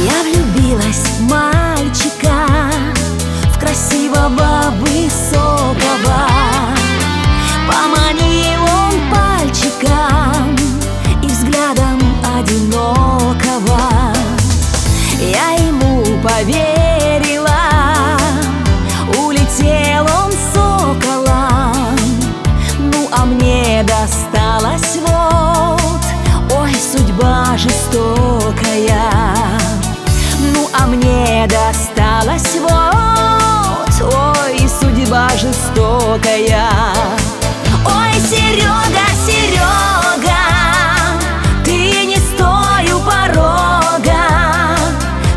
Я влюбилась в мальчика, в красивого, высокого. Помани его пальчиком и взглядом одинокого. Я ему поверила, улетел он соколом. Ну а мне досталась вот, ой, судьба жестокая. Мне досталась вот, ой, судьба жестокая. Ой, Серёга, Серёга, ты не стой у порога,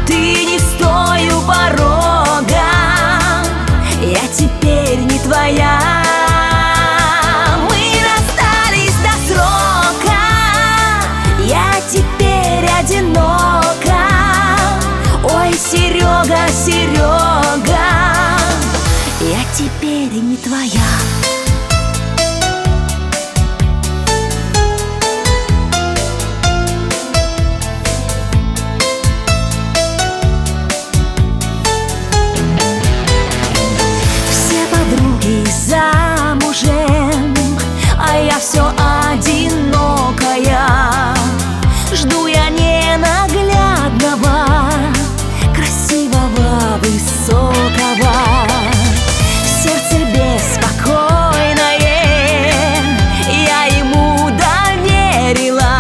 ты не стой у порога, я теперь не твоя. Мы расстались до срока, я теперь одинока. Серёга, Серёга, я теперь не твоя. Все подруги замужем, а я всё одинокая. Жду я ненаглядного, красивого, высокого. Сердце беспокойное я ему доверила.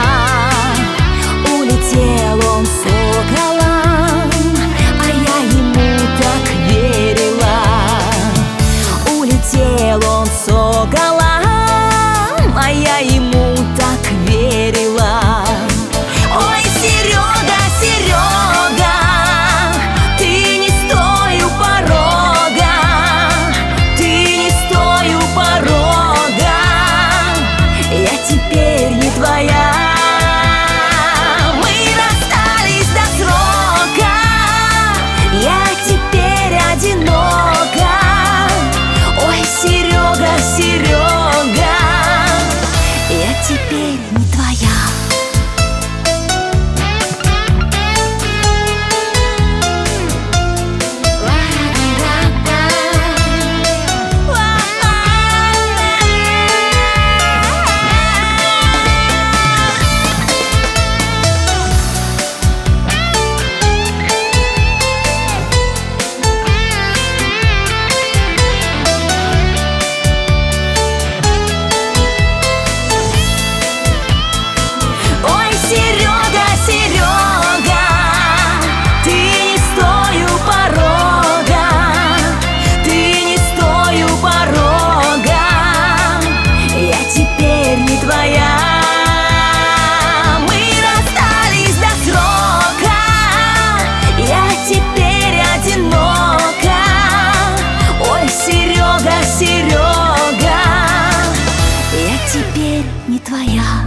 Улетел он соколом, а я ему так верила. Улетел он соколом, а я ему так верила. Серёга, Серёга, я теперь не твоя.